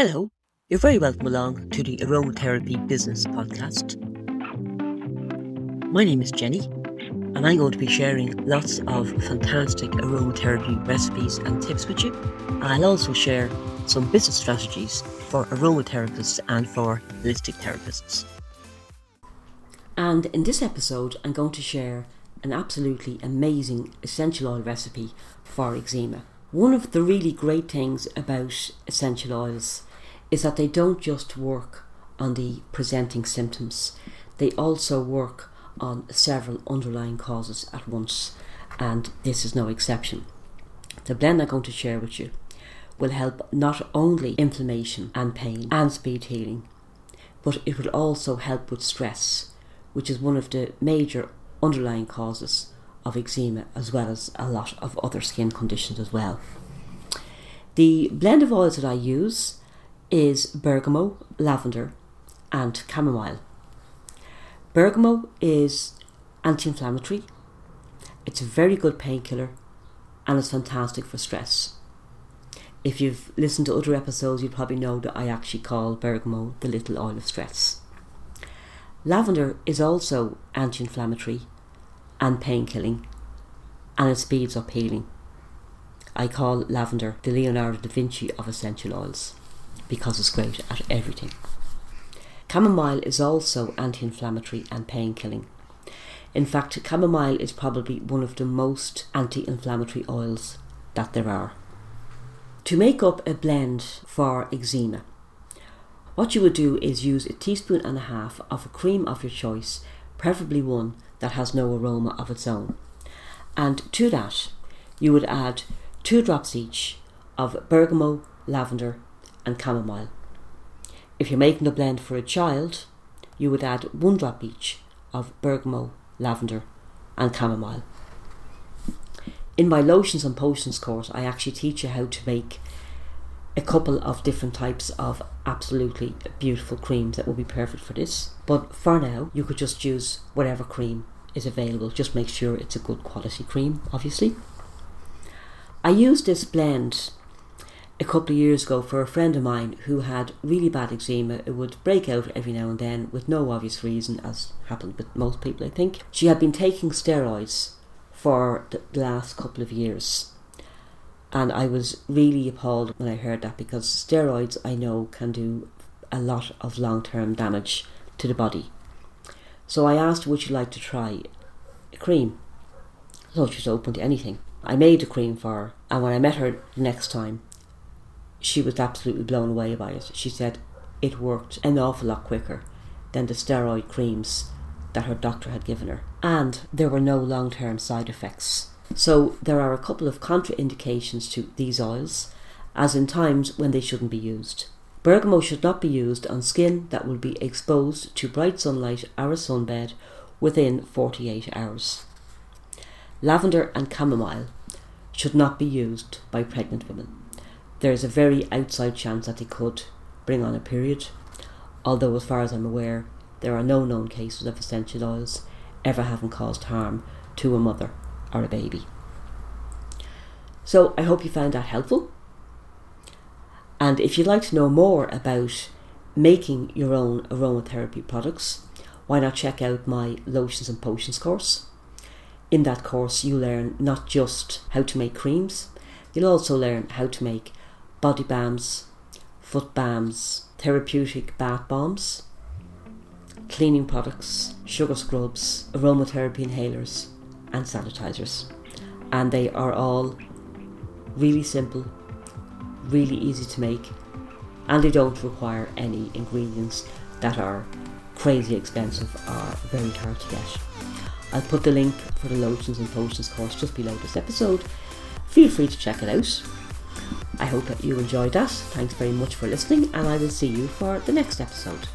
Hello, you're very welcome along to the Aromatherapy Business Podcast. My name is Jenny, and I'm going to be sharing lots of fantastic aromatherapy recipes and tips with you. And I'll also share some business strategies for aromatherapists and for holistic therapists. And in this episode, I'm going to share an absolutely amazing essential oil recipe for eczema. One of the really great things about essential oils is that they don't just work on the presenting symptoms, they also work on several underlying causes at once, and this is no exception. The blend I'm going to share with you will help not only inflammation and pain and speed healing, but it will also help with stress, which is one of the major underlying causes of eczema, as well as a lot of other skin conditions as well. The blend of oils that I use is bergamot, lavender and chamomile. Bergamot is anti-inflammatory, it's a very good painkiller, and it's fantastic for stress. If you've listened to other episodes, you probably know that I actually call bergamot the little oil of stress. Lavender is also anti-inflammatory and pain-killing, and it speeds up healing. I call lavender the Leonardo da Vinci of essential oils, because it's great at everything. Chamomile is also anti-inflammatory and pain-killing. In fact, chamomile is probably one of the most anti-inflammatory oils that there are. To make up a blend for eczema, what you would do is use a teaspoon and a half of a cream of your choice, preferably one that has no aroma of its own. And to that, you would add 2 drops each of bergamot, lavender and chamomile. If you're making a blend for a child, you would add 1 drop each of bergamot, lavender and chamomile. In my Lotions and Potions course, I actually teach you how to make a couple of different types of absolutely beautiful creams that will be perfect for this. But for now, you could just use whatever cream is available. Just make sure it's a good quality cream, obviously. I used this blend a couple of years ago for a friend of mine who had really bad eczema. It would break out every now and then with no obvious reason, as happened with most people, I think. She had been taking steroids for the last couple of years. And I was really appalled when I heard that, because steroids, I know, can do a lot of long-term damage to the body. So I asked, would you like to try a cream? So she was open to anything. I made a cream for her, and when I met her the next time, she was absolutely blown away by it. She said it worked an awful lot quicker than the steroid creams that her doctor had given her. And there were no long-term side effects. So there are a couple of contraindications to these oils, as in times when they shouldn't be used. Bergamot should not be used on skin that will be exposed to bright sunlight or a sunbed within 48 hours. Lavender and chamomile should not be used by pregnant women. There is a very outside chance that they could bring on a period, although as far as I'm aware, there are no known cases of essential oils ever having caused harm to a mother or a baby. So I hope you found that helpful. And if you'd like to know more about making your own aromatherapy products, why not check out my Lotions and Potions course. In that course you learn not just how to make creams, you'll also learn how to make body balms, foot balms, therapeutic bath bombs, cleaning products, sugar scrubs, aromatherapy inhalers and sanitizers, and they are all really simple, really easy to make, and they don't require any ingredients that are crazy expensive or very hard to get. I'll put the link for the Lotions and Potions course just below this episode. Feel free to check it out. I hope that you enjoyed that. Thanks very much for listening, and I will see you for the next episode.